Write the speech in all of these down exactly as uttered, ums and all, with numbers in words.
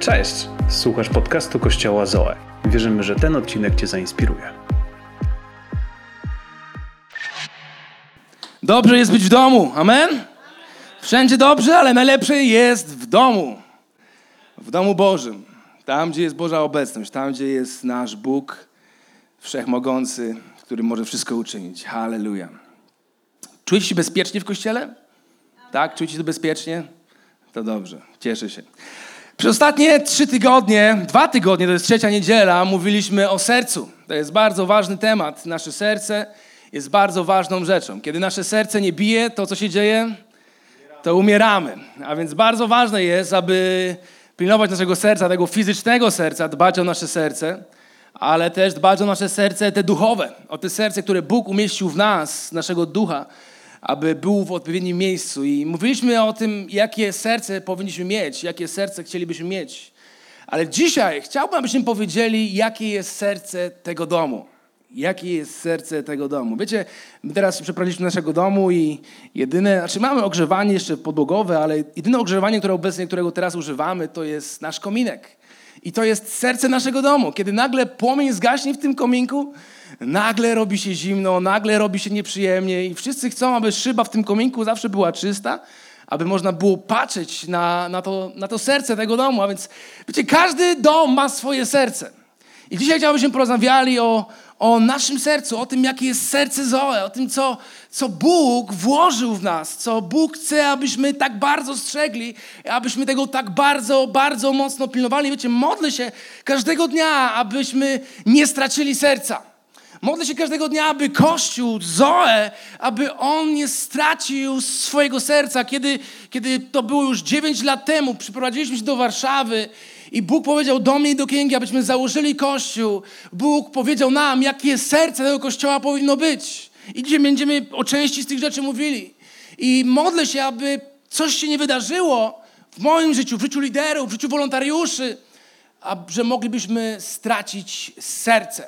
Cześć! Słuchasz podcastu Kościoła Zoe. Wierzymy, że ten odcinek Cię zainspiruje. Dobrze jest być w domu. Amen? Wszędzie dobrze, ale najlepsze jest w domu. W domu Bożym. Tam, gdzie jest Boża obecność. Tam, gdzie jest nasz Bóg Wszechmogący, który może wszystko uczynić. Halleluja. Czujesz się bezpiecznie w Kościele? Tak? Czujecie się bezpiecznie? To dobrze. Cieszę się. Przez ostatnie trzy tygodnie, dwa tygodnie, to jest trzecia niedziela, mówiliśmy o sercu. To jest bardzo ważny temat. Nasze serce jest bardzo ważną rzeczą. Kiedy nasze serce nie bije, to co się dzieje? To umieramy. A więc bardzo ważne jest, aby pilnować naszego serca, tego fizycznego serca, dbać o nasze serce, ale też dbać o nasze serce te duchowe, o te serce, które Bóg umieścił w nas, naszego ducha, aby był w odpowiednim miejscu. I mówiliśmy o tym, jakie serce powinniśmy mieć, jakie serce chcielibyśmy mieć. Ale dzisiaj chciałbym, abyśmy powiedzieli, jakie jest serce tego domu. Jakie jest serce tego domu. Wiecie, my teraz przeprowadziliśmy do naszego domu i jedyne, znaczy mamy ogrzewanie jeszcze podłogowe, ale jedyne ogrzewanie, które obecnie, którego teraz używamy, to jest nasz kominek. I to jest serce naszego domu. Kiedy nagle płomień zgaśnie w tym kominku, nagle robi się zimno, nagle robi się nieprzyjemnie i wszyscy chcą, aby szyba w tym kominku zawsze była czysta, aby można było patrzeć na, na, to, na to serce tego domu. A więc, wiecie, każdy dom ma swoje serce. I dzisiaj chciałbyśmy porozmawiali o, o naszym sercu, o tym, jakie jest serce Zoe, o tym, co, co Bóg włożył w nas, co Bóg chce, abyśmy tak bardzo strzegli, abyśmy tego tak bardzo, bardzo mocno pilnowali. Wiecie, modlę się każdego dnia, abyśmy nie stracili serca. Modlę się każdego dnia, aby Kościół Zoe, aby on nie stracił swojego serca. Kiedy, kiedy to było już dziewięć lat temu, przyprowadziliśmy się do Warszawy i Bóg powiedział do mnie i do Kingi, abyśmy założyli Kościół. Bóg powiedział nam, jakie serce tego Kościoła powinno być. I dzisiaj będziemy o części z tych rzeczy mówili. I modlę się, aby coś się nie wydarzyło w moim życiu, w życiu liderów, w życiu wolontariuszy, a że moglibyśmy stracić serce.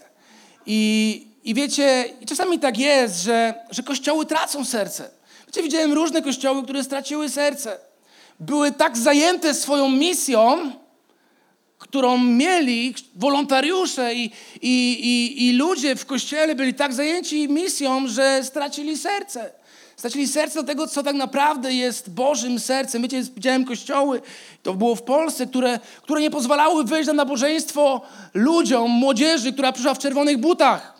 I, i wiecie, i czasami tak jest, że, że kościoły tracą serce. Wiecie, widziałem różne kościoły, które straciły serce. Były tak zajęte swoją misją, którą mieli wolontariusze i, i, i, i ludzie w kościele byli tak zajęci misją, że stracili serce. Stracili serce do tego, co tak naprawdę jest Bożym sercem. Wiecie, widziałem kościoły, to było w Polsce, które, które nie pozwalały wyjść na nabożeństwo ludziom, młodzieży, która przyszła w czerwonych butach.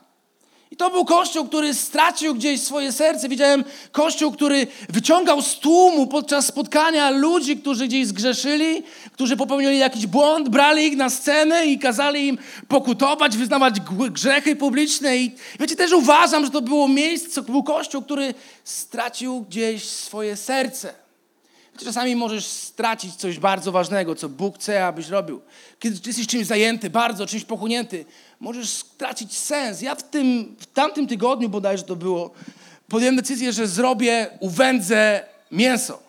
I to był kościół, który stracił gdzieś swoje serce. Widziałem kościół, który wyciągał z tłumu podczas spotkania ludzi, którzy gdzieś zgrzeszyli, którzy popełnili jakiś błąd, brali ich na scenę i kazali im pokutować, wyznawać grzechy publiczne. I wiecie, też uważam, że to było miejsce, to był kościół, który stracił gdzieś swoje serce. Wiecie, czasami możesz stracić coś bardzo ważnego, co Bóg chce, abyś robił. Kiedy jesteś czymś zajęty, bardzo czymś pochłonięty, możesz stracić sens. Ja w tym, w tamtym tygodniu bodajże to było, podjąłem decyzję, że zrobię, uwędzę mięso.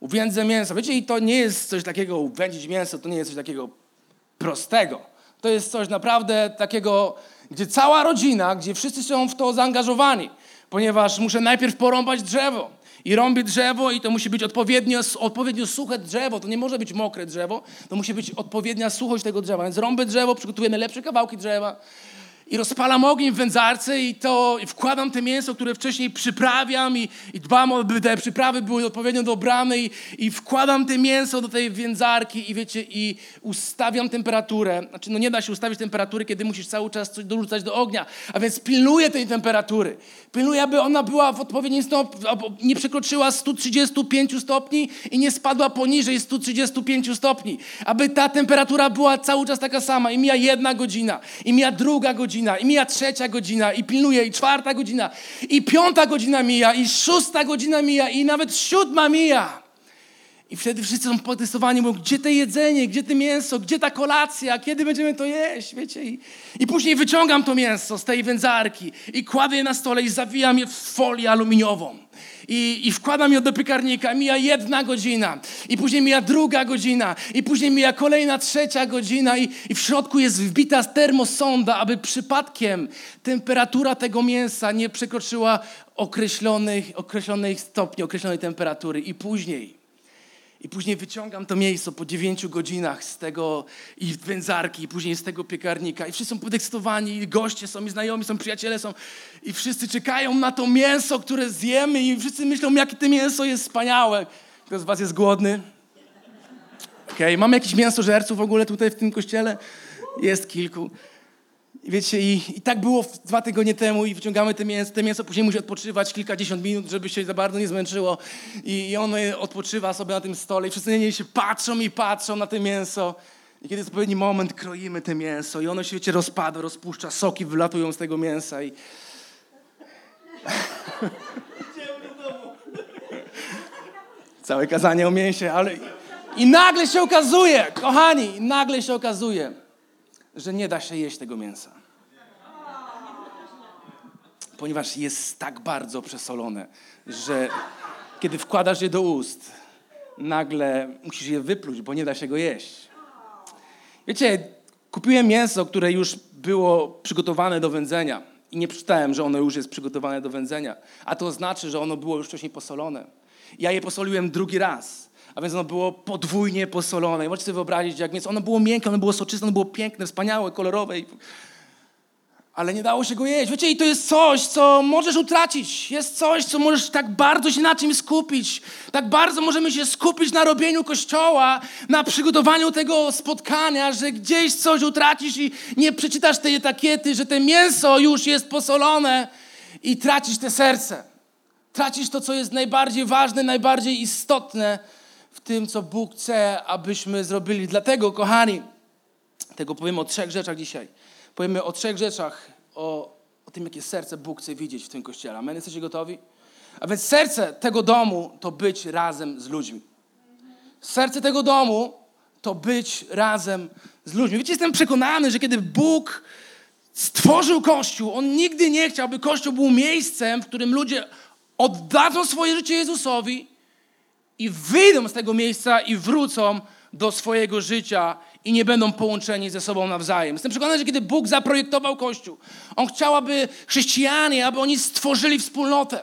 Uwędzę mięso. Wiecie, i to nie jest coś takiego, uwędzić mięso, to nie jest coś takiego prostego. To jest coś naprawdę takiego, gdzie cała rodzina, gdzie wszyscy są w to zaangażowani, ponieważ muszę najpierw porąbać drzewo. I rąbię drzewo i to musi być odpowiednio, odpowiednio suche drzewo. To nie może być mokre drzewo. To musi być odpowiednia suchość tego drzewa. Więc rąbię drzewo, przygotowuję najlepsze kawałki drzewa i rozpalam ogień w wędzarce i to i wkładam te mięso, które wcześniej przyprawiam i, i dbam, aby te przyprawy były odpowiednio dobrane i, i wkładam te mięso do tej wędzarki i wiecie, i ustawiam temperaturę. Znaczy, no nie da się ustawić temperatury, kiedy musisz cały czas coś dorzucać do ognia. A więc pilnuję tej temperatury. Pilnuję, aby ona była w odpowiednim stopniu, nie przekroczyła stu trzydziestu pięciu stopni i nie spadła poniżej stu trzydziestu pięciu stopni. Aby ta temperatura była cały czas taka sama. I mija jedna godzina, i mija druga godzina, i mija trzecia godzina, i pilnuję, i czwarta godzina, i piąta godzina mija, i szósta godzina mija, i nawet siódma mija. I wtedy wszyscy są protestowani, mówią, gdzie to jedzenie, gdzie to mięso, gdzie ta kolacja, kiedy będziemy to jeść, wiecie. I, i później wyciągam to mięso z tej wędzarki i kładę je na stole i zawijam je w folię aluminiową. I, i wkładam ją do piekarnika, mija jedna godzina, i później mija druga godzina, i później mija kolejna trzecia godzina i, i w środku jest wbita termosonda, aby przypadkiem temperatura tego mięsa nie przekroczyła określonych, określonych stopni, określonej temperatury. I później I później wyciągam to mięso po dziewięciu godzinach z tego i wędzarki, i później z tego piekarnika. I wszyscy są podekscytowani, i goście są, i znajomi są, przyjaciele są. I wszyscy czekają na to mięso, które zjemy i wszyscy myślą, jakie to mięso jest wspaniałe. Kto z was jest głodny? Okej, okay. Mamy jakichś mięsożerców w ogóle tutaj w tym kościele? Jest kilku. I wiecie, i, i tak było dwa tygodnie temu i wyciągamy te mięso, te mięso później musi odpoczywać kilkadziesiąt minut, żeby się za bardzo nie zmęczyło. I, i ono odpoczywa sobie na tym stole i wszyscy na nie się patrzą i patrzą na to mięso. I kiedy jest odpowiedni moment, kroimy to mięso i ono się, wiecie, rozpada, rozpuszcza, soki wylatują z tego mięsa i... Całe kazanie o mięsie, ale... I nagle się okazuje, kochani, nagle się okazuje, że nie da się jeść tego mięsa. Ponieważ jest tak bardzo przesolone, że kiedy wkładasz je do ust, nagle musisz je wypluć, bo nie da się go jeść. Wiecie, kupiłem mięso, które już było przygotowane do wędzenia i nie przeczytałem, że ono już jest przygotowane do wędzenia, a to znaczy, że ono było już wcześniej posolone. Ja je posoliłem drugi raz. A więc ono było podwójnie posolone. I możecie sobie wyobrazić, jak więc ono było miękkie, ono było soczyste, ono było piękne, wspaniałe, kolorowe. I... Ale nie dało się go jeść. Wiecie, i to jest coś, co możesz utracić. Jest coś, co możesz tak bardzo się na czym skupić. Tak bardzo możemy się skupić na robieniu kościoła, na przygotowaniu tego spotkania, że gdzieś coś utracisz i nie przeczytasz tej etykiety, że te mięso już jest posolone i tracisz te serce. Tracisz to, co jest najbardziej ważne, najbardziej istotne w tym, co Bóg chce, abyśmy zrobili. Dlatego, kochani, tego powiemy o trzech rzeczach dzisiaj. Powiemy o trzech rzeczach, o, o tym, jakie serce Bóg chce widzieć w tym Kościele. Amen? Jesteście gotowi? A więc serce tego domu to być razem z ludźmi. Serce tego domu to być razem z ludźmi. Wiecie, jestem przekonany, że kiedy Bóg stworzył Kościół, On nigdy nie chciał, by Kościół był miejscem, w którym ludzie oddadzą swoje życie Jezusowi i wyjdą z tego miejsca i wrócą do swojego życia i nie będą połączeni ze sobą nawzajem. Jestem przekonany, że kiedy Bóg zaprojektował Kościół, On chciał, aby chrześcijanie, aby oni stworzyli wspólnotę,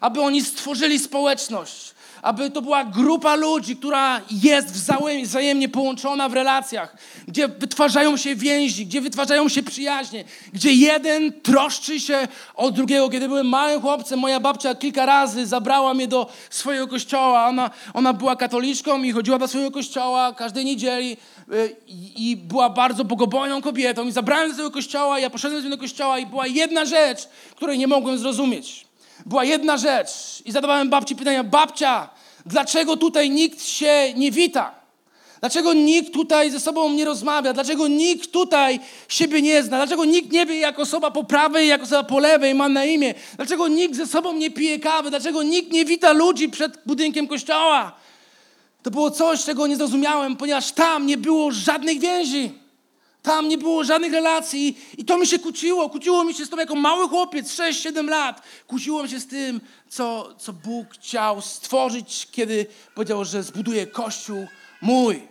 aby oni stworzyli społeczność, aby to była grupa ludzi, która jest wzajemnie połączona w relacjach, gdzie wytwarzają się więzi, gdzie wytwarzają się przyjaźnie, gdzie jeden troszczy się o drugiego. Kiedy byłem małym chłopcem, moja babcia kilka razy zabrała mnie do swojego kościoła. Ona, ona była katoliczką i chodziła do swojego kościoła każdej niedzieli i, i była bardzo bogobojną kobietą. I zabrałem do swojego kościoła, ja poszedłem do kościoła i była jedna rzecz, której nie mogłem zrozumieć. Była jedna rzecz i zadawałem babci pytania: babcia, dlaczego tutaj nikt się nie wita? Dlaczego nikt tutaj ze sobą nie rozmawia? Dlaczego nikt tutaj siebie nie zna? Dlaczego nikt nie wie, jak osoba po prawej, jak osoba po lewej ma na imię? Dlaczego nikt ze sobą nie pije kawy? Dlaczego nikt nie wita ludzi przed budynkiem kościoła? To było coś, czego nie zrozumiałem, ponieważ tam nie było żadnych więzi. Tam nie było żadnych relacji i to mi się kłóciło. Kłóciło mi się z tym jako mały chłopiec, sześć siedem lat. Kłóciło się z tym, co, co Bóg chciał stworzyć, kiedy powiedział, że zbuduje Kościół mój.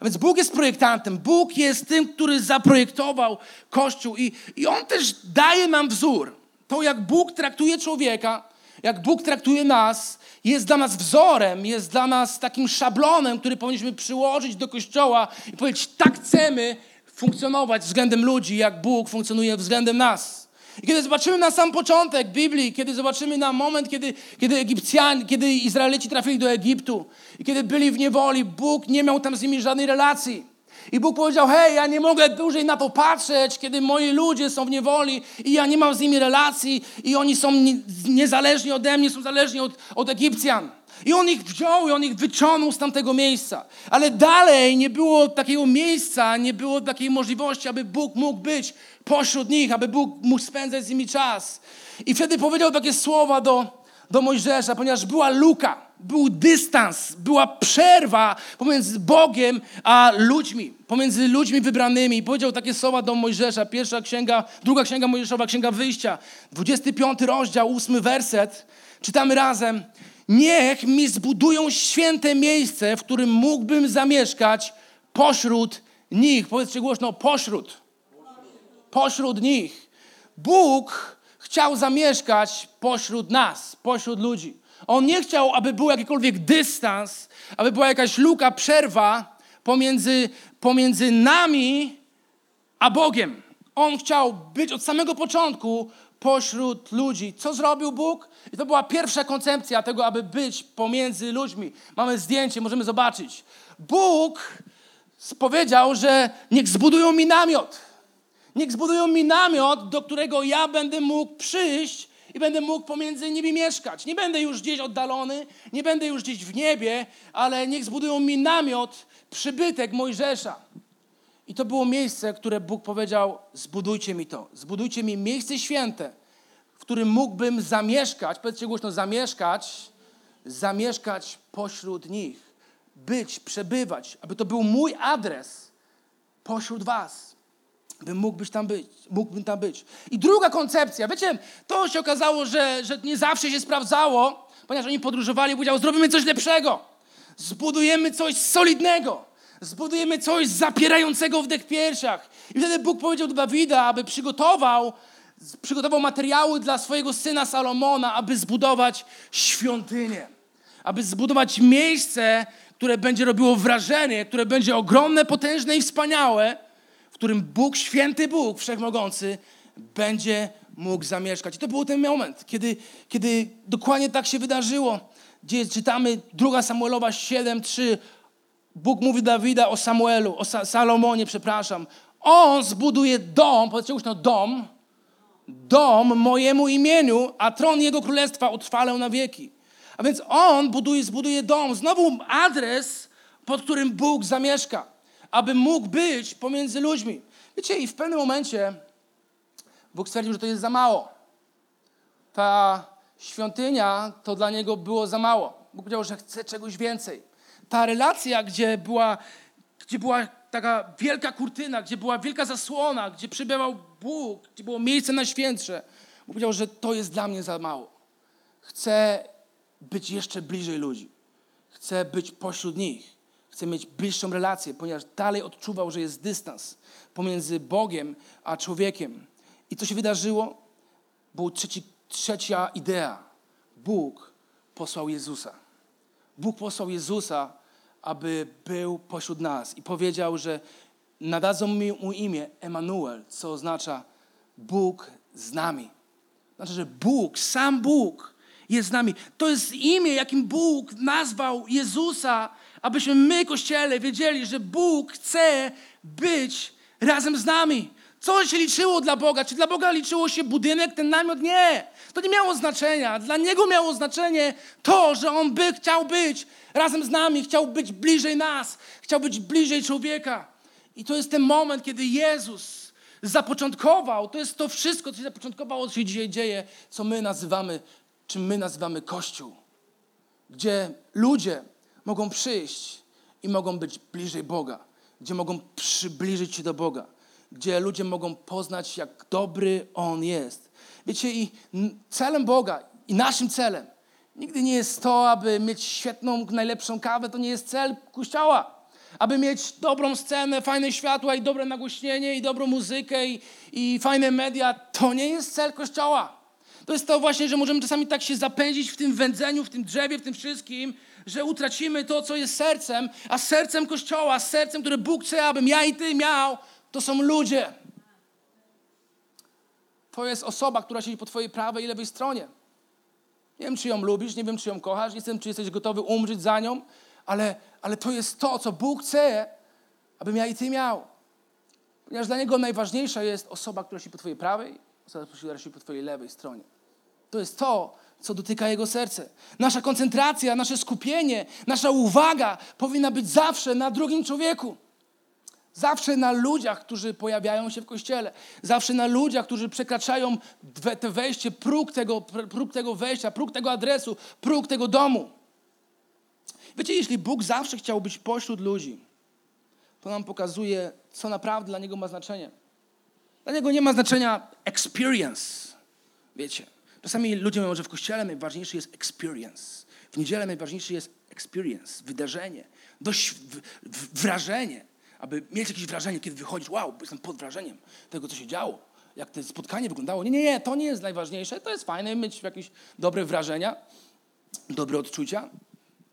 A więc Bóg jest projektantem. Bóg jest tym, który zaprojektował Kościół i, i On też daje nam wzór. To, jak Bóg traktuje człowieka, jak Bóg traktuje nas, jest dla nas wzorem, jest dla nas takim szablonem, który powinniśmy przyłożyć do Kościoła i powiedzieć: tak chcemy funkcjonować względem ludzi, jak Bóg funkcjonuje względem nas. I kiedy zobaczymy na sam początek Biblii, kiedy zobaczymy na moment, kiedy, kiedy Egipcjanie, kiedy Izraelici trafili do Egiptu i kiedy byli w niewoli, Bóg nie miał tam z nimi żadnej relacji. I Bóg powiedział: hej, ja nie mogę dłużej na to patrzeć, kiedy moi ludzie są w niewoli i ja nie mam z nimi relacji i oni są niezależni ode mnie, są zależni od, od Egipcjan. I On ich wziął i On ich wyciągnął z tamtego miejsca. Ale dalej nie było takiego miejsca, nie było takiej możliwości, aby Bóg mógł być pośród nich, aby Bóg mógł spędzać z nimi czas. I wtedy powiedział takie słowa do, do Mojżesza, ponieważ była luka, był dystans, była przerwa pomiędzy Bogiem a ludźmi, pomiędzy ludźmi wybranymi. I powiedział takie słowa do Mojżesza, pierwsza księga, druga księga Mojżeszowa, księga Wyjścia, dwudziesty piąty rozdział, ósmy werset. Czytamy razem. Niech mi zbudują święte miejsce, w którym mógłbym zamieszkać pośród nich. Powiedzcie głośno: pośród. Pośród nich. Bóg chciał zamieszkać pośród nas, pośród ludzi. On nie chciał, aby był jakikolwiek dystans, aby była jakaś luka, przerwa pomiędzy, pomiędzy nami a Bogiem. On chciał być od samego początku pośród ludzi. Co zrobił Bóg? I to była pierwsza koncepcja tego, aby być pomiędzy ludźmi. Mamy zdjęcie, możemy zobaczyć. Bóg powiedział, że niech zbudują mi namiot. Niech zbudują mi namiot, do którego ja będę mógł przyjść i będę mógł pomiędzy nimi mieszkać. Nie będę już gdzieś oddalony, nie będę już gdzieś w niebie, ale niech zbudują mi namiot, przybytek Mojżesza. I to było miejsce, które Bóg powiedział, zbudujcie mi to. Zbudujcie mi miejsce święte, w którym mógłbym zamieszkać, powiedzcie głośno, zamieszkać, zamieszkać pośród nich. Być, przebywać, aby to był mój adres pośród was. Bym mógłbyś tam być, mógłbym tam być. I druga koncepcja, wiecie, to się okazało, że, że nie zawsze się sprawdzało, ponieważ oni podróżowali i powiedział, zrobimy coś lepszego, zbudujemy coś solidnego, zbudujemy coś zapierającego wdech w piersiach. I wtedy Bóg powiedział do Dawida, aby przygotował, przygotował materiały dla swojego syna Salomona, aby zbudować świątynię, aby zbudować miejsce, które będzie robiło wrażenie, które będzie ogromne, potężne i wspaniałe, w którym Bóg, święty Bóg, wszechmogący, będzie mógł zamieszkać. I to był ten moment, kiedy, kiedy dokładnie tak się wydarzyło, gdzie czytamy druga Samuelowa siedem, trzy. Bóg mówi Dawida o Samuelu, o Sa- Salomonie, przepraszam. On zbuduje dom, powiedzcie już no dom, dom mojemu imieniu, a tron jego królestwa utrwalę na wieki. A więc on buduje, zbuduje dom, znowu adres, pod którym Bóg zamieszka, aby mógł być pomiędzy ludźmi. Wiecie, i w pewnym momencie Bóg stwierdził, że to jest za mało. Ta świątynia, to dla niego było za mało. Bóg powiedział, że chce czegoś więcej. Ta relacja, gdzie była, gdzie była taka wielka kurtyna, gdzie była wielka zasłona, gdzie przybywał Bóg, gdzie było miejsce najświętsze, Bóg powiedział, że to jest dla mnie za mało. Chcę być jeszcze bliżej ludzi. Chcę być pośród nich. Chcę mieć bliższą relację, ponieważ dalej odczuwał, że jest dystans pomiędzy Bogiem a człowiekiem. I co się wydarzyło? Była trzeci, trzecia idea. Bóg posłał Jezusa. Bóg posłał Jezusa, aby był pośród nas. I powiedział, że nadadzą mi mu imię Emanuel, co oznacza Bóg z nami. Znaczy, że Bóg, sam Bóg jest z nami. To jest imię, jakim Bóg nazwał Jezusa, abyśmy my, Kościele, wiedzieli, że Bóg chce być razem z nami. Co się liczyło dla Boga? Czy dla Boga liczyło się budynek, ten namiot? Nie. To nie miało znaczenia. Dla Niego miało znaczenie to, że On by chciał być razem z nami, chciał być bliżej nas, chciał być bliżej człowieka. I to jest ten moment, kiedy Jezus zapoczątkował, to jest to wszystko, co się zapoczątkowało, co się dzisiaj dzieje, co my nazywamy, czym my nazywamy Kościół. Gdzie ludzie mogą przyjść i mogą być bliżej Boga, gdzie mogą przybliżyć się do Boga, gdzie ludzie mogą poznać, jak dobry On jest. Wiecie, i celem Boga, i naszym celem, nigdy nie jest to, aby mieć świetną, najlepszą kawę, to nie jest cel Kościoła. Aby mieć dobrą scenę, fajne światła i dobre nagłośnienie, i dobrą muzykę, i, i fajne media, to nie jest cel Kościoła. To jest to właśnie, że możemy czasami tak się zapędzić w tym wędzeniu, w tym drzewie, w tym wszystkim, że utracimy to, co jest sercem, a sercem Kościoła, sercem, które Bóg chce, abym ja i ty miał, to są ludzie. To jest osoba, która siedzi po twojej prawej i lewej stronie. Nie wiem, czy ją lubisz, nie wiem, czy ją kochasz, nie wiem, czy jesteś gotowy umrzeć za nią, ale, ale to jest to, co Bóg chce, abym ja i ty miał. Ponieważ dla Niego najważniejsza jest osoba, która siedzi po twojej prawej, osoba, która siedzi po twojej lewej stronie. To jest to, co dotyka Jego serce. Nasza koncentracja, nasze skupienie, nasza uwaga powinna być zawsze na drugim człowieku. Zawsze na ludziach, którzy pojawiają się w Kościele. Zawsze na ludziach, którzy przekraczają te wejście, próg tego, próg tego wejścia, próg tego adresu, próg tego domu. Wiecie, jeśli Bóg zawsze chciał być pośród ludzi, to nam pokazuje, co naprawdę dla Niego ma znaczenie. Dla Niego nie ma znaczenia experience. Wiecie, czasami ludzie mówią, że w Kościele najważniejszy jest experience. W niedzielę najważniejszy jest experience, wydarzenie, dość w, w, wrażenie. Aby mieć jakieś wrażenie, kiedy wychodzisz, wow, jestem pod wrażeniem tego, co się działo, jak to spotkanie wyglądało. Nie, nie, nie, to nie jest najważniejsze, to jest fajne, mieć jakieś dobre wrażenia, dobre odczucia,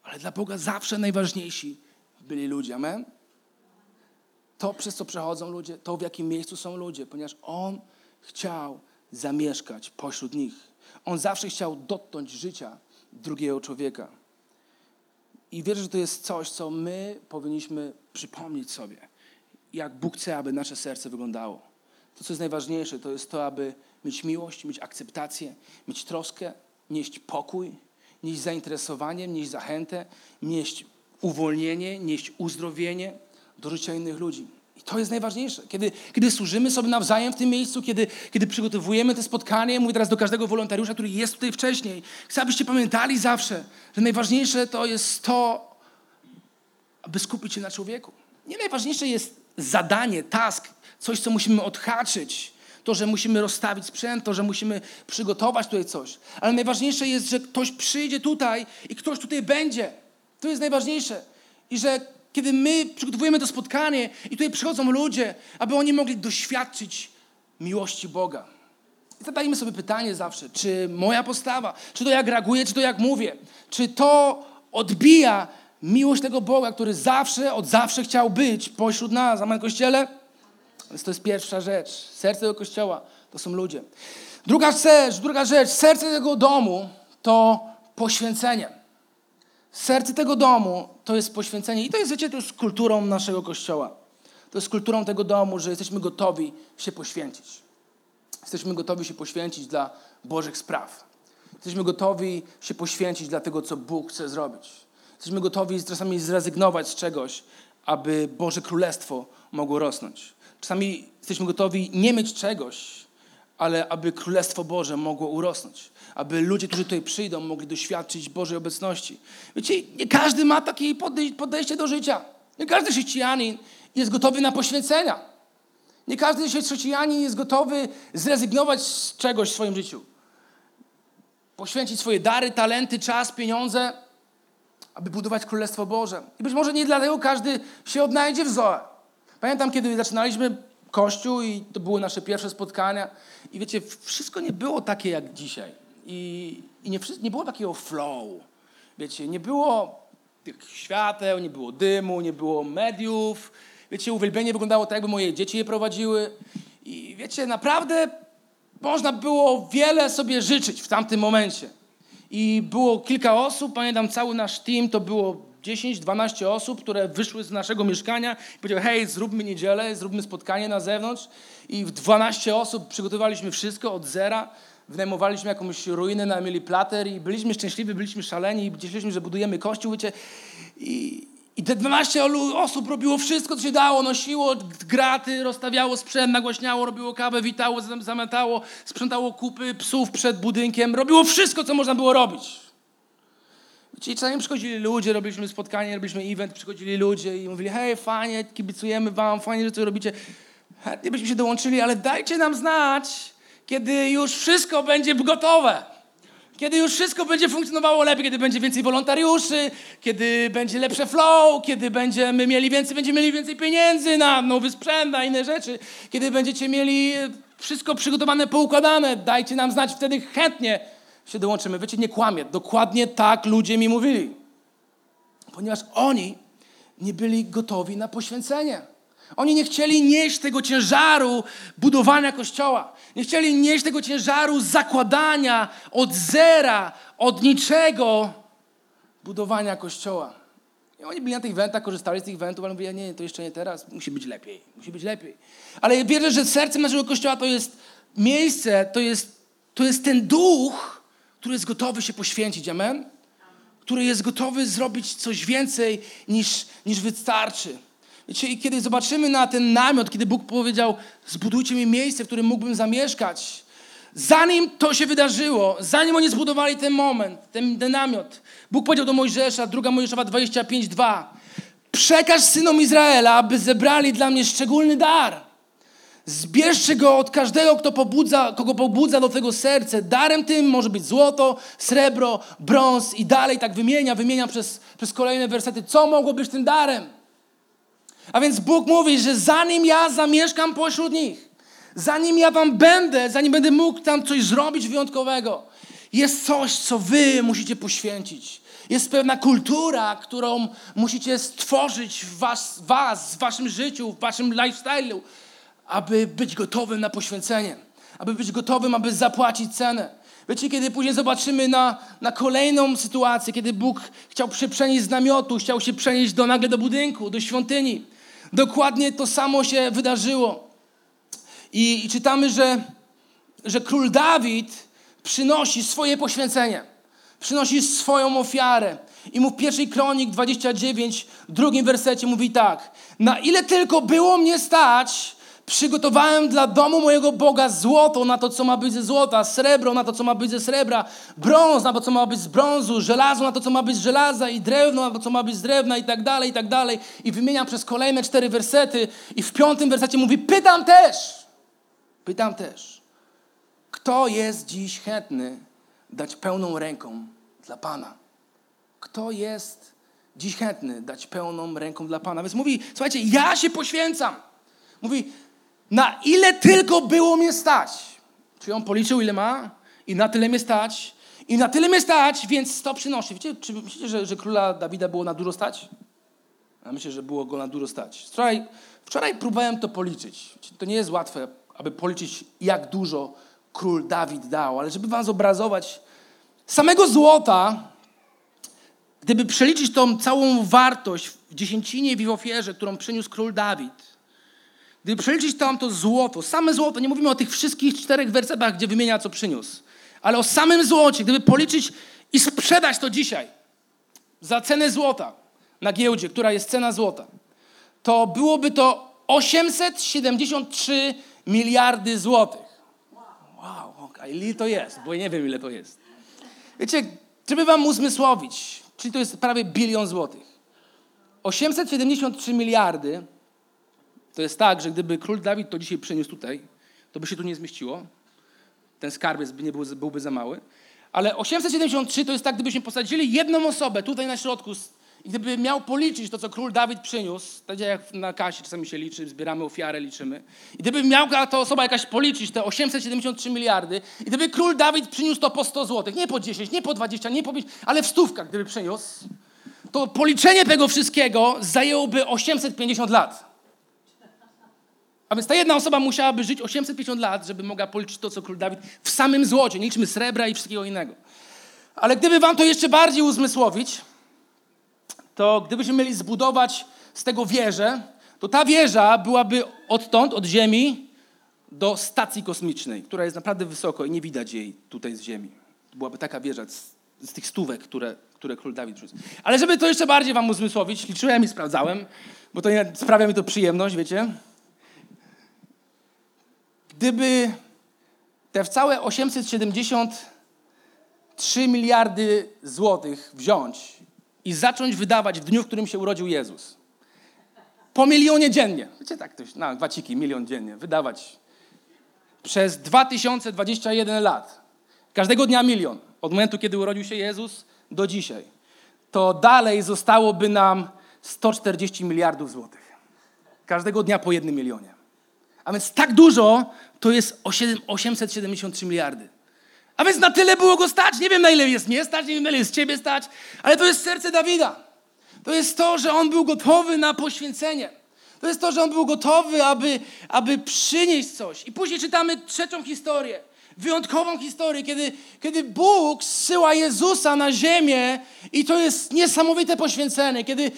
ale dla Boga zawsze najważniejsi byli ludzie. Amen? To, przez co przechodzą ludzie, to, w jakim miejscu są ludzie, ponieważ On chciał zamieszkać pośród nich. On zawsze chciał dotknąć życia drugiego człowieka. I wierzę, że to jest coś, co my powinniśmy przypomnieć sobie, jak Bóg chce, aby nasze serce wyglądało. To, co jest najważniejsze, to jest to, aby mieć miłość, mieć akceptację, mieć troskę, nieść pokój, nieść zainteresowanie, nieść zachętę, nieść uwolnienie, nieść uzdrowienie do życia innych ludzi. I to jest najważniejsze. Kiedy, kiedy służymy sobie nawzajem w tym miejscu, kiedy, kiedy przygotowujemy te spotkanie, mówię teraz do każdego wolontariusza, który jest tutaj wcześniej, chcę, abyście pamiętali zawsze, że najważniejsze to jest to, aby skupić się na człowieku. Nie najważniejsze jest zadanie, task, coś, co musimy odhaczyć, to, że musimy rozstawić sprzęt, to, że musimy przygotować tutaj coś. Ale najważniejsze jest, że ktoś przyjdzie tutaj i ktoś tutaj będzie. To jest najważniejsze. I że kiedy my przygotowujemy to spotkanie i tutaj przychodzą ludzie, aby oni mogli doświadczyć miłości Boga. I zadajmy sobie pytanie zawsze, czy moja postawa, czy to jak reaguję, czy to jak mówię, czy to odbija miłość tego Boga, który zawsze, od zawsze chciał być pośród nas. Amen, Kościele? Więc to jest pierwsza rzecz. Serce tego Kościoła to są ludzie. Druga rzecz, druga rzecz, serce tego domu to poświęcenie. Serce tego domu to jest poświęcenie. I to jest, wiecie, to jest kulturą naszego Kościoła. To jest kulturą tego domu, że jesteśmy gotowi się poświęcić. Jesteśmy gotowi się poświęcić dla Bożych spraw. Jesteśmy gotowi się poświęcić dla tego, co Bóg chce zrobić. Jesteśmy gotowi czasami zrezygnować z czegoś, aby Boże Królestwo mogło rosnąć. Czasami jesteśmy gotowi nie mieć czegoś, ale aby Królestwo Boże mogło urosnąć. Aby ludzie, którzy tutaj przyjdą, mogli doświadczyć Bożej obecności. Wiecie, nie każdy ma takie podejście do życia. Nie każdy chrześcijanin jest gotowy na poświęcenia. Nie każdy chrześcijanin jest gotowy zrezygnować z czegoś w swoim życiu. Poświęcić swoje dary, talenty, czas, pieniądze, aby budować Królestwo Boże. I być może nie dlatego każdy się odnajdzie w Zoe. Pamiętam, kiedy zaczynaliśmy Kościół i to były nasze pierwsze spotkania i wiecie, wszystko nie było takie jak dzisiaj. I, i nie, nie było takiego flow. Wiecie, nie było tych świateł, nie było dymu, nie było mediów. Wiecie, uwielbienie wyglądało tak, jakby moje dzieci je prowadziły. I wiecie, naprawdę można było wiele sobie życzyć w tamtym momencie. I było kilka osób, pamiętam cały nasz team, to było dziesięć dwanaście osób, które wyszły z naszego mieszkania i powiedziały, hej, zróbmy niedzielę, zróbmy spotkanie na zewnątrz. I w dwanaście osób przygotowaliśmy wszystko od zera. Wynajmowaliśmy jakąś ruinę na Emilii Plater i byliśmy szczęśliwi, byliśmy szaleni i cieszyliśmy, że budujemy kościół, wiecie. I, i te dwanaście osób robiło wszystko, co się dało. Nosiło graty, rozstawiało sprzęt, nagłaśniało, robiło kawę, witało, zamętało, sprzątało kupy psów przed budynkiem. Robiło wszystko, co można było robić. Czyli czasami przychodzili ludzie, robiliśmy spotkanie, robiliśmy event, przychodzili ludzie i mówili, hej, fajnie, kibicujemy wam, fajnie, że coś robicie. Chętnie byśmy się dołączyli, ale dajcie nam znać, kiedy już wszystko będzie gotowe. Kiedy już wszystko będzie funkcjonowało lepiej, kiedy będzie więcej wolontariuszy, kiedy będzie lepsze flow, kiedy będziemy mieli więcej, będziemy mieli więcej pieniędzy na nowy sprzęt, na inne rzeczy. Kiedy będziecie mieli wszystko przygotowane, poukładane, dajcie nam znać, wtedy chętnie się dołączymy. Wiecie, nie kłamię. Dokładnie tak ludzie mi mówili. Ponieważ oni nie byli gotowi na poświęcenie. Oni nie chcieli nieść tego ciężaru budowania Kościoła. Nie chcieli nieść tego ciężaru zakładania od zera, od niczego budowania Kościoła. I oni byli na tych eventach, korzystali z tych eventów, ale mówili, nie, nie, to jeszcze nie teraz. Musi być lepiej. Musi być lepiej. Ale wierzę, że sercem naszego Kościoła to jest miejsce, to jest, to jest ten duch, który jest gotowy się poświęcić, amen? Który jest gotowy zrobić coś więcej niż, niż wystarczy. Wiecie, i kiedy zobaczymy na ten namiot, kiedy Bóg powiedział, zbudujcie mi miejsce, w którym mógłbym zamieszkać, zanim to się wydarzyło, zanim oni zbudowali ten moment, ten, ten namiot, Bóg powiedział do Mojżesza, druga Mojżeszowa dwadzieścia pięć dwa, przekaż synom Izraela, aby zebrali dla mnie szczególny dar. Zbierzcie go od każdego, kto pobudza, kogo pobudza do tego serce. Darem tym może być złoto, srebro, brąz i dalej tak wymienia, wymienia przez, przez kolejne wersety. Co mogło być tym darem? A więc Bóg mówi, że zanim ja zamieszkam pośród nich, zanim ja tam będę, zanim będę mógł tam coś zrobić wyjątkowego, Jest coś, co wy musicie poświęcić. Jest pewna kultura, którą musicie stworzyć w was, was, w waszym życiu, w waszym lifestyle'u, aby być gotowym na poświęcenie. Aby być gotowym, aby zapłacić cenę. Wiecie, kiedy później zobaczymy na, na kolejną sytuację, kiedy Bóg chciał się przenieść z namiotu, chciał się przenieść do, nagle do budynku, do świątyni. Dokładnie to samo się wydarzyło. I, i czytamy, że, że król Dawid przynosi swoje poświęcenie. Przynosi swoją ofiarę. I mu w pierwszej Kronik dwadzieścia dziewięć, drugim wersecie mówi tak. Na ile tylko było mnie stać, przygotowałem dla domu mojego Boga złoto na to, co ma być ze złota, srebro na to, co ma być ze srebra, brąz na to, co ma być z brązu, żelazo na to, co ma być z żelaza i drewno na to, co ma być z drewna i tak dalej, i tak dalej. I wymieniam przez kolejne cztery wersety i w piątym wersecie mówi, pytam też, pytam też, kto jest dziś chętny dać pełną ręką dla Pana? Kto jest dziś chętny dać pełną ręką dla Pana? Więc mówi, słuchajcie, ja się poświęcam. Mówi, na ile tylko było mnie stać. Czyli on policzył, ile ma i na tyle mnie stać. I na tyle mnie stać, więc to przynosi. Wiecie, czy myślicie, że, że króla Dawida było na dużo stać? Ja myślę, że było go na dużo stać. Wczoraj, wczoraj próbowałem to policzyć. To nie jest łatwe, aby policzyć, jak dużo król Dawid dał. Ale żeby wam zobrazować samego złota, gdyby przeliczyć tą całą wartość w dziesięcinie i w ofierze, którą przyniósł król Dawid, gdyby przeliczyć tamto złoto, same złoto, nie mówimy o tych wszystkich czterech wersetach, gdzie wymienia, co przyniósł, ale o samym złocie, gdyby policzyć i sprzedać to dzisiaj za cenę złota na giełdzie, która jest cena złota, to byłoby to osiemset siedemdziesiąt trzy miliardy złotych. Wow, a ile to jest? Bo ja nie wiem, ile to jest. Wiecie, żeby wam uzmysłowić, czyli to jest prawie bilion złotych. osiemset siedemdziesiąt trzy miliardy. To jest tak, że gdyby król Dawid to dzisiaj przeniósł tutaj, to by się tu nie zmieściło. Ten skarbiec by nie był, byłby za mały. Ale osiemset siedemdziesiąt trzy to jest tak, gdybyśmy posadzili jedną osobę tutaj na środku i gdyby miał policzyć to, co król Dawid przyniósł, tak jak na kasie czasami się liczy, zbieramy ofiarę, liczymy. I gdyby miała ta osoba jakaś policzyć te osiemset siedemdziesiąt trzy miliardy i gdyby król Dawid przyniósł to po sto złotych, nie po dziesięć, nie po dwadzieścia, nie po pięć, ale w stówkach gdyby przyniósł, to policzenie tego wszystkiego zajęłoby osiemset pięćdziesiąt lat. A więc ta jedna osoba musiałaby żyć osiemset pięćdziesiąt lat, żeby mogła policzyć to, co król Dawid w samym złocie. Nie liczmy srebra i wszystkiego innego. Ale gdyby wam to jeszcze bardziej uzmysłowić, to gdybyśmy mieli zbudować z tego wieżę, to ta wieża byłaby odtąd, od ziemi, do stacji kosmicznej, która jest naprawdę wysoko i nie widać jej tutaj z ziemi. Byłaby taka wieża z, z tych stówek, które, które król Dawid przyniósł. Ale żeby to jeszcze bardziej wam uzmysłowić, liczyłem i sprawdzałem, bo to nie, sprawia mi to przyjemność, wiecie. Gdyby te całe osiemset siedemdziesiąt trzy miliardy złotych wziąć i zacząć wydawać w dniu, w którym się urodził Jezus. Po milionie dziennie. Wiecie, tak ktoś, na gwaciki, milion dziennie. Wydawać przez dwa tysiące dwadzieścia jeden lat. Każdego dnia milion. Od momentu, kiedy urodził się Jezus do dzisiaj. To dalej zostałoby nam sto czterdzieści miliardów złotych. Każdego dnia po jednym milionie. A więc tak dużo to jest osiemset siedemdziesiąt trzy miliardy. A więc na tyle było go stać. Nie wiem, na ile jest mnie stać, nie wiem, na ile jest ciebie stać, ale to jest serce Dawida. To jest to, że on był gotowy na poświęcenie. To jest to, że on był gotowy, aby, aby przynieść coś. I później czytamy trzecią historię, wyjątkową historię, kiedy, kiedy Bóg zsyła Jezusa na ziemię i to jest niesamowite poświęcenie. Kiedy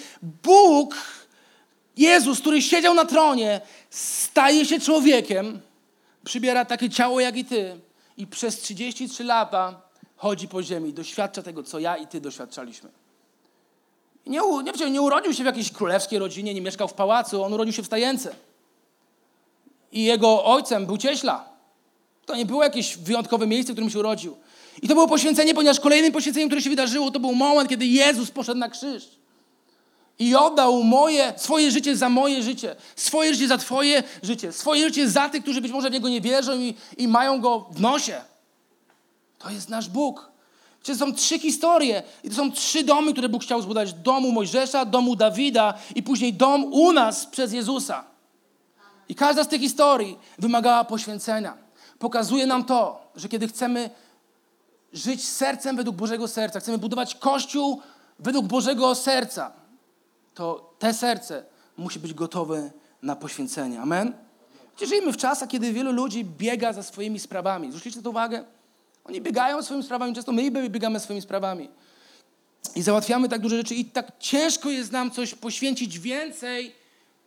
Bóg, Jezus, który siedział na tronie, staje się człowiekiem, przybiera takie ciało jak i ty i przez trzydzieści trzy lata chodzi po ziemi i doświadcza tego, co ja i ty doświadczaliśmy. Nie, nie, nie urodził się w jakiejś królewskiej rodzinie, nie mieszkał w pałacu, on urodził się w stajence. I jego ojcem był cieśla. To nie było jakieś wyjątkowe miejsce, w którym się urodził. I to było poświęcenie, ponieważ kolejnym poświęceniem, które się wydarzyło, to był moment, kiedy Jezus poszedł na krzyż. I oddał moje, swoje życie za moje życie, swoje życie za twoje życie, swoje życie za tych, którzy być może w Niego nie wierzą i, i mają Go w nosie. To jest nasz Bóg. Przecież są trzy historie i to są trzy domy, które Bóg chciał zbudować. Domu Mojżesza, domu Dawida i później dom u nas przez Jezusa. I każda z tych historii wymagała poświęcenia. Pokazuje nam to, że kiedy chcemy żyć sercem według Bożego serca, chcemy budować Kościół według Bożego serca, to te serce musi być gotowe na poświęcenie. Amen? Żyjemy w czasach, kiedy wielu ludzi biega za swoimi sprawami. Zwróćcie na to uwagę? Oni biegają swoimi sprawami, często my biegamy swoimi sprawami. I załatwiamy tak duże rzeczy i tak ciężko jest nam coś poświęcić więcej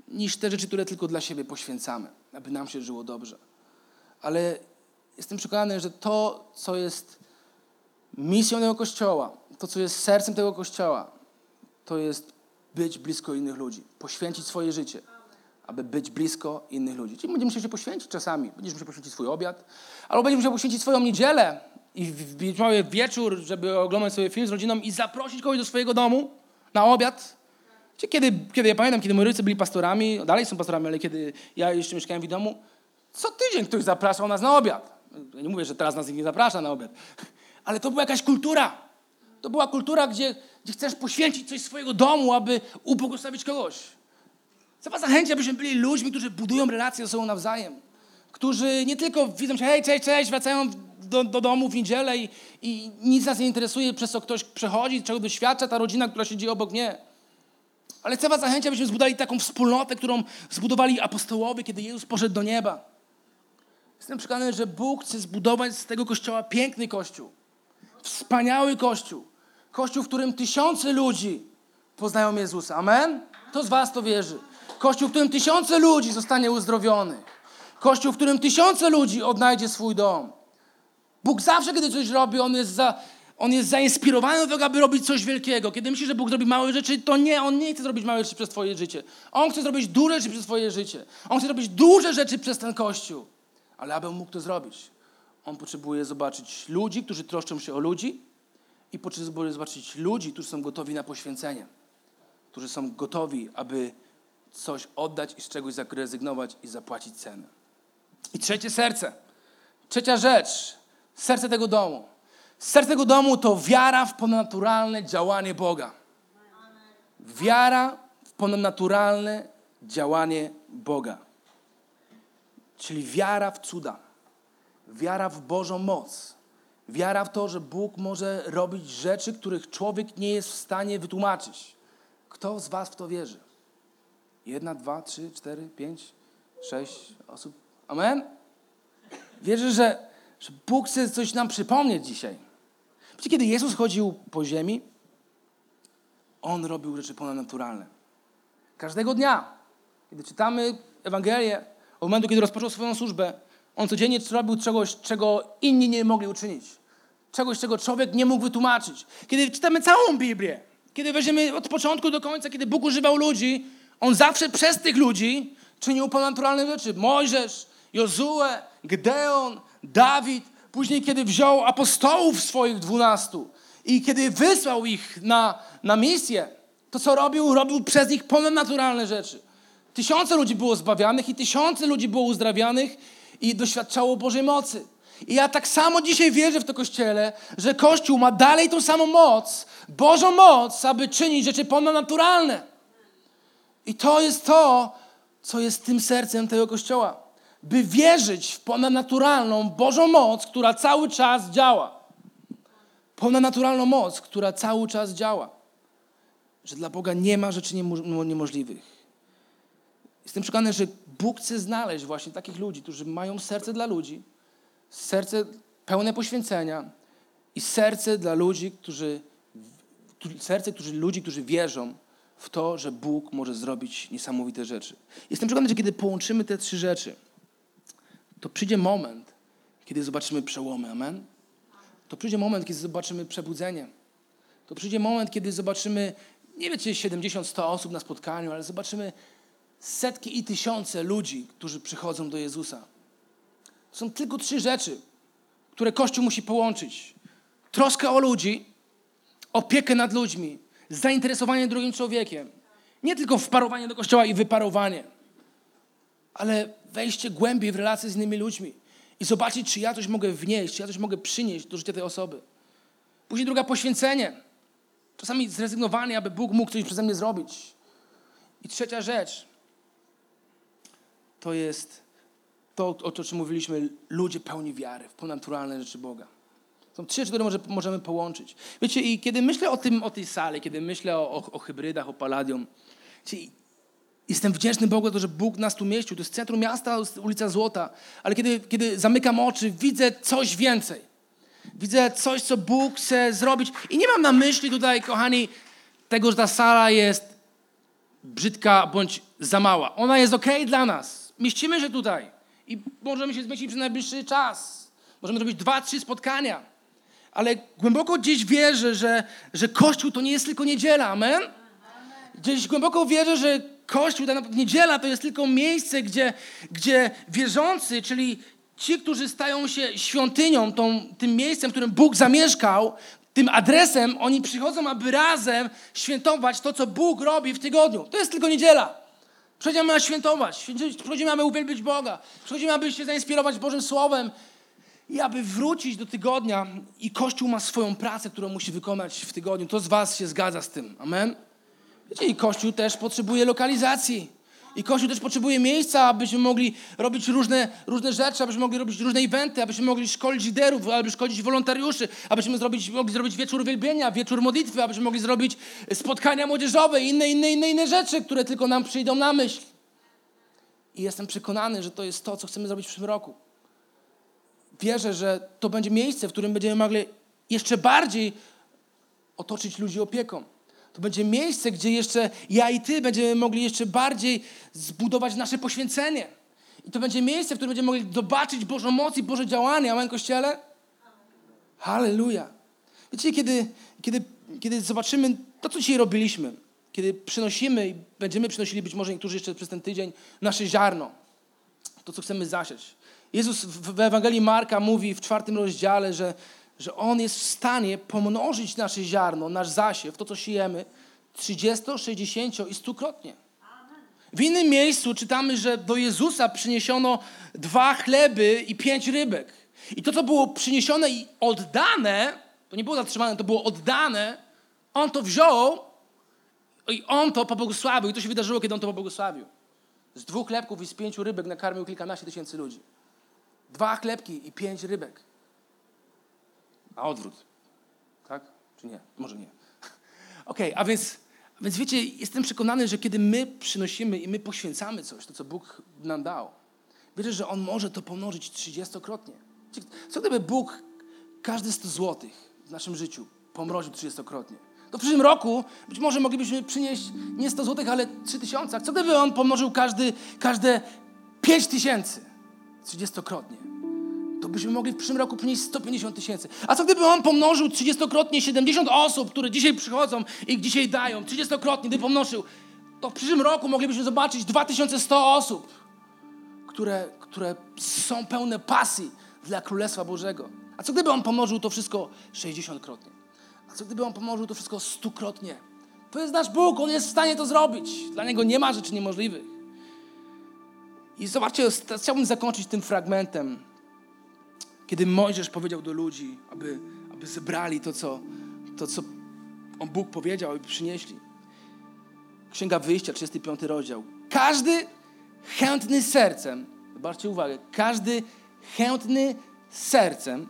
niż te rzeczy, które tylko dla siebie poświęcamy, aby nam się żyło dobrze. Ale jestem przekonany, że to, co jest misją tego Kościoła, to, co jest sercem tego Kościoła, to jest być blisko innych ludzi, poświęcić swoje życie, aby być blisko innych ludzi. Czyli będziemy musieli się poświęcić czasami. Będziesz musiał poświęcić swój obiad, albo będziesz musiał poświęcić swoją niedzielę i mały wieczór, żeby oglądać sobie film z rodziną i zaprosić kogoś do swojego domu na obiad. Czyli kiedy, kiedy ja pamiętam, kiedy moi rodzice byli pastorami, dalej są pastorami, ale kiedy ja jeszcze mieszkałem w domu, co tydzień ktoś zapraszał nas na obiad. Ja nie mówię, że teraz nas nikt nie zaprasza na obiad, ale to była jakaś kultura. To była kultura, gdzie, gdzie chcesz poświęcić coś swojego domu, aby ubłogosławić kogoś. Chcę was zachęcić, abyśmy byli ludźmi, którzy budują relacje ze sobą nawzajem. Którzy nie tylko widzą się, hej, cześć, cześć, wracają do, do domu w niedzielę i, i nic nas nie interesuje, przez co ktoś przechodzi, czego doświadcza ta rodzina, która siedzi obok mnie. Ale chcę was zachęcić, abyśmy zbudowali taką wspólnotę, którą zbudowali apostołowie, kiedy Jezus poszedł do nieba. Jestem przekonany, że Bóg chce zbudować z tego Kościoła piękny Kościół. Wspaniały Kościół. Kościół, w którym tysiące ludzi poznają Jezusa. Amen? Kto z was to wierzy? Kościół, w którym tysiące ludzi zostanie uzdrowionych. Kościół, w którym tysiące ludzi odnajdzie swój dom. Bóg zawsze, kiedy coś robi, On jest, za, on jest zainspirowany do tego, aby robić coś wielkiego. Kiedy myślisz, że Bóg zrobi małe rzeczy, to nie, On nie chce zrobić małe rzeczy przez twoje życie. On chce zrobić duże rzeczy przez twoje życie. On chce robić duże rzeczy przez ten Kościół. Ale aby On mógł to zrobić, On potrzebuje zobaczyć ludzi, którzy troszczą się o ludzi i potrzebuje zobaczyć ludzi, którzy są gotowi na poświęcenie. Którzy są gotowi, aby coś oddać i z czegoś zrezygnować i zapłacić cenę. I trzecie serce. Trzecia rzecz. Serce tego domu. Serce tego domu to wiara w ponadnaturalne działanie Boga. Wiara w ponadnaturalne działanie Boga. Czyli wiara w cuda. Wiara w Bożą moc. Wiara w to, że Bóg może robić rzeczy, których człowiek nie jest w stanie wytłumaczyć. Kto z was w to wierzy? Jedna, dwa, trzy, cztery, pięć, sześć osób. Amen? Wierzę, że, że Bóg chce coś nam przypomnieć dzisiaj. Przecież kiedy Jezus chodził po ziemi, On robił rzeczy ponadnaturalne. Każdego dnia, kiedy czytamy Ewangelię, od momentu, kiedy rozpoczął swoją służbę, On codziennie robił czegoś, czego inni nie mogli uczynić. Czegoś, czego człowiek nie mógł wytłumaczyć. Kiedy czytamy całą Biblię, kiedy weźmiemy od początku do końca, kiedy Bóg używał ludzi, On zawsze przez tych ludzi czynił ponadnaturalne rzeczy. Mojżesz, Jozue, Gedeon, Dawid. Później, kiedy wziął apostołów swoich dwunastu i kiedy wysłał ich na, na misję, to co robił? Robił przez nich ponadnaturalne rzeczy. Tysiące ludzi było zbawianych i tysiące ludzi było uzdrawianych i doświadczało Bożej mocy. I ja tak samo dzisiaj wierzę w to Kościele, że Kościół ma dalej tą samą moc, Bożą moc, aby czynić rzeczy ponadnaturalne. I to jest to, co jest tym sercem tego Kościoła. By wierzyć w ponadnaturalną Bożą moc, która cały czas działa. Ponadnaturalną moc, która cały czas działa. Że dla Boga nie ma rzeczy niemożliwych. Jestem przekonany, że Bóg chce znaleźć właśnie takich ludzi, którzy mają serce dla ludzi, serce pełne poświęcenia i serce dla ludzi, którzy, serce którzy, ludzi, którzy wierzą w to, że Bóg może zrobić niesamowite rzeczy. Jestem przekonany, że kiedy połączymy te trzy rzeczy, to przyjdzie moment, kiedy zobaczymy przełomy. Amen? To przyjdzie moment, kiedy zobaczymy przebudzenie. To przyjdzie moment, kiedy zobaczymy, nie wiecie, siedemdziesiąt sto osób na spotkaniu, ale zobaczymy setki i tysiące ludzi, którzy przychodzą do Jezusa. To są tylko trzy rzeczy, które Kościół musi połączyć. Troskę o ludzi, opiekę nad ludźmi, zainteresowanie drugim człowiekiem. Nie tylko wparowanie do Kościoła i wyparowanie, ale wejście głębiej w relacje z innymi ludźmi i zobaczyć, czy ja coś mogę wnieść, czy ja coś mogę przynieść do życia tej osoby. Później druga, poświęcenie. Czasami zrezygnowanie, aby Bóg mógł coś przeze mnie zrobić. I trzecia rzecz to jest to, o czym mówiliśmy, ludzie pełni wiary w ponadnaturalne rzeczy Boga. Są trzy, które może, możemy połączyć. Wiecie, i kiedy myślę o tym, o tej sali, kiedy myślę o, o, o hybrydach, o Palladium, wiecie, jestem wdzięczny Bogu za to, że Bóg nas tu mieścił. To jest centrum miasta, ulica Złota. Ale kiedy, kiedy zamykam oczy, widzę coś więcej. Widzę coś, co Bóg chce zrobić. I nie mam na myśli tutaj, kochani, tego, że ta sala jest brzydka bądź za mała. Ona jest okej okay dla nas. Mieścimy się tutaj i możemy się zmieścić przez najbliższy czas. Możemy zrobić dwa, trzy spotkania. Ale głęboko gdzieś wierzę, że, że Kościół to nie jest tylko niedziela. Amen? Gdzieś głęboko wierzę, że Kościół, ta niedziela to jest tylko miejsce, gdzie, gdzie wierzący, czyli ci, którzy stają się świątynią, tą, tym miejscem, w którym Bóg zamieszkał, tym adresem, oni przychodzą, aby razem świętować to, co Bóg robi w tygodniu. To jest tylko niedziela. Przychodzimy, aby świętować. Przychodzimy, aby uwielbić Boga. Przychodzimy, aby się zainspirować Bożym Słowem i aby wrócić do tygodnia. I Kościół ma swoją pracę, którą musi wykonać w tygodniu. To z was się zgadza z tym. Amen? Wiecie, i Kościół też potrzebuje lokalizacji. I Kościół też potrzebuje miejsca, abyśmy mogli robić różne, różne rzeczy, abyśmy mogli robić różne eventy, abyśmy mogli szkolić liderów, abyśmy szkolić wolontariuszy, abyśmy zrobić, mogli zrobić wieczór uwielbienia, wieczór modlitwy, abyśmy mogli zrobić spotkania młodzieżowe i inne, inne, inne, inne rzeczy, które tylko nam przyjdą na myśl. I jestem przekonany, że to jest to, co chcemy zrobić w przyszłym roku. Wierzę, że to będzie miejsce, w którym będziemy mogli jeszcze bardziej otoczyć ludzi opieką. To będzie miejsce, gdzie jeszcze ja i ty będziemy mogli jeszcze bardziej zbudować nasze poświęcenie. I to będzie miejsce, w którym będziemy mogli zobaczyć Bożą moc i Boże działanie. Amen, Kościele? Halleluja. Wiecie, kiedy, kiedy, kiedy zobaczymy to, co dzisiaj robiliśmy, kiedy przynosimy i będziemy przynosili być może niektórzy jeszcze przez ten tydzień nasze ziarno, to, co chcemy zasiać. Jezus w Ewangelii Marka mówi w czwartym rozdziale, że że On jest w stanie pomnożyć nasze ziarno, nasz zasiew, to, co siejemy, trzydziesto, sześćdziesięcio i stukrotnie. W innym miejscu czytamy, że do Jezusa przyniesiono dwa chleby i pięć rybek. I to, co było przyniesione i oddane, to nie było zatrzymane, to było oddane, On to wziął i On to pobłogosławił. I to się wydarzyło, kiedy On to pobłogosławił. Z dwóch chlebków i z pięciu rybek nakarmił kilkanaście tysięcy ludzi. Dwa chlebki i pięć rybek. A odwrót. Tak? Czy nie? Może nie. Okej, okay, a więc, więc wiecie, jestem przekonany, że kiedy my przynosimy i my poświęcamy coś, to co Bóg nam dał, wierzę, że On może to pomnożyć trzydziestokrotnie. Co gdyby Bóg każdy sto złotych w naszym życiu pomroził trzydziestokrotnie? To w przyszłym roku być może moglibyśmy przynieść nie sto złotych, ale trzy tysiące. Co gdyby On pomnożył każdy, każde pięć tysięcy trzydziestokrotnie? To byśmy mogli w przyszłym roku przynieść sto pięćdziesiąt tysięcy. A co gdyby On pomnożył trzydziestokrotnie siedemdziesiąt osób, które dzisiaj przychodzą i dzisiaj dają, trzydziestokrotnie, gdyby pomnożył, to w przyszłym roku moglibyśmy zobaczyć dwa tysiące sto osób, które, które są pełne pasji dla Królestwa Bożego. A co gdyby On pomnożył to wszystko sześćdziesiątkrotnie? A co gdyby On pomnożył to wszystko stukrotnie? To jest nasz Bóg, On jest w stanie to zrobić. Dla Niego nie ma rzeczy niemożliwych. I zobaczcie, chciałbym zakończyć tym fragmentem, kiedy Mojżesz powiedział do ludzi, aby, aby zebrali to co, to, co on Bóg powiedział i przynieśli. Księga Wyjścia, trzydziesty piąty rozdział. Każdy chętny sercem, zobaczcie uwagę, każdy chętny sercem,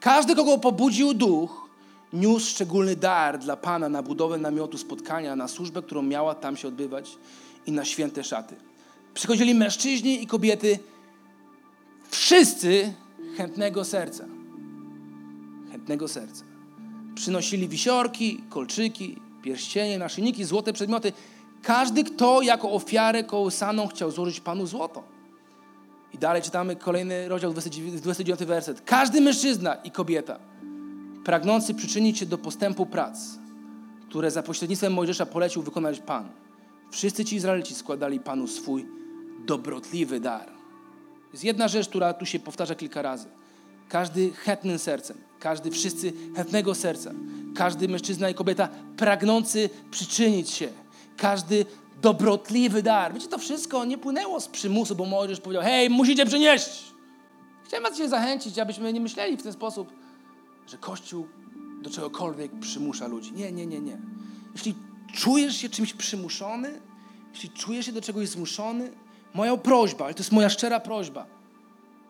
każdy, kogo pobudził duch, niósł szczególny dar dla Pana na budowę namiotu spotkania, na służbę, którą miała tam się odbywać i na święte szaty. Przychodzili mężczyźni i kobiety, wszyscy chętnego serca. Chętnego serca. Przynosili wisiorki, kolczyki, pierścienie, naszyjniki, złote przedmioty. Każdy, kto jako ofiarę kołysaną chciał złożyć Panu złoto. I dalej czytamy kolejny rozdział, dwudziesty dziewiąty werset. Każdy mężczyzna i kobieta pragnący przyczynić się do postępu prac, które za pośrednictwem Mojżesza polecił wykonać Pan. Wszyscy ci Izraelici składali Panu swój dobrotliwy dar. Jest jedna rzecz, która tu się powtarza kilka razy. Każdy chętnym sercem, każdy wszyscy chętnego serca, każdy mężczyzna i kobieta pragnący przyczynić się, każdy dobrotliwy dar. Wiecie, to wszystko nie płynęło z przymusu, bo Mojżesz powiedział, hej, musicie przynieść. Chciałem was dzisiaj zachęcić, abyśmy nie myśleli w ten sposób, że Kościół do czegokolwiek przymusza ludzi. Nie, nie, nie, nie. Jeśli czujesz się czymś przymuszony, jeśli czujesz się do czegoś zmuszony, moja prośba, ale to jest moja szczera prośba.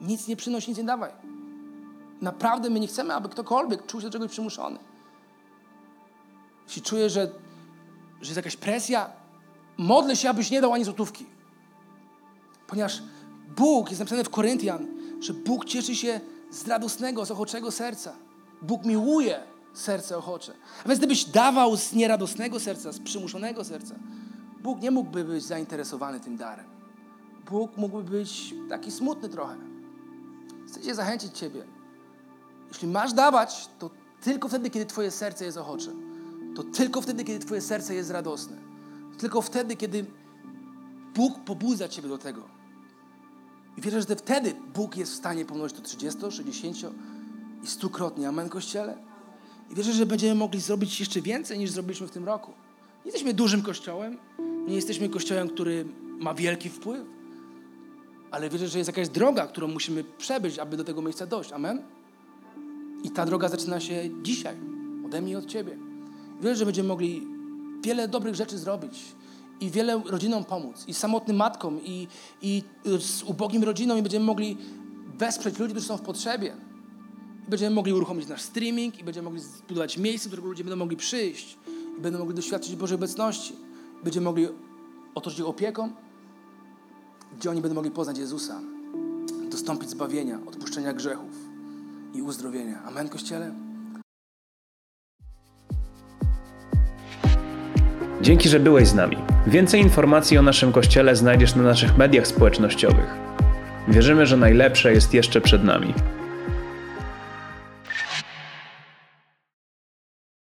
Nic nie przynosi, nic nie dawaj. Naprawdę my nie chcemy, aby ktokolwiek czuł się do czegoś przymuszony. Jeśli czujesz, że, że jest jakaś presja, modlę się, abyś nie dał ani złotówki. Ponieważ Bóg, jest napisane w Koryntian, że Bóg cieszy się z radosnego, z ochoczego serca. Bóg miłuje serce ochocze. A więc gdybyś dawał z nieradosnego serca, z przymuszonego serca, Bóg nie mógłby być zainteresowany tym darem. Bóg mógłby być taki smutny trochę. Chcę zachęcić Ciebie. Jeśli masz dawać, to tylko wtedy, kiedy Twoje serce jest ochocze. To tylko wtedy, kiedy Twoje serce jest radosne. Tylko wtedy, kiedy Bóg pobudza Ciebie do tego. I wierzę, że wtedy Bóg jest w stanie pomnożyć to trzydzieści, sześćdziesiąt i stukrotnie. Amen, Kościele? I wierzę, że będziemy mogli zrobić jeszcze więcej, niż zrobiliśmy w tym roku. Nie jesteśmy dużym kościołem. Nie jesteśmy kościołem, który ma wielki wpływ. Ale wierzę, że jest jakaś droga, którą musimy przebyć, aby do tego miejsca dojść. Amen? I ta droga zaczyna się dzisiaj. Ode mnie i od Ciebie. I wierzę, że będziemy mogli wiele dobrych rzeczy zrobić. I wiele rodzinom pomóc. I samotnym matkom. I, i z ubogim rodzinom. I będziemy mogli wesprzeć ludzi, którzy są w potrzebie. I będziemy mogli uruchomić nasz streaming. I będziemy mogli zbudować miejsce, do którego ludzie będą mogli przyjść. I będą mogli doświadczyć Bożej obecności. Będziemy mogli otoczyć ich opieką, gdzie oni będą mogli poznać Jezusa, dostąpić zbawienia, odpuszczenia grzechów i uzdrowienia. Amen, Kościele? Dzięki, że byłeś z nami. Więcej informacji o naszym Kościele znajdziesz na naszych mediach społecznościowych. Wierzymy, że najlepsze jest jeszcze przed nami.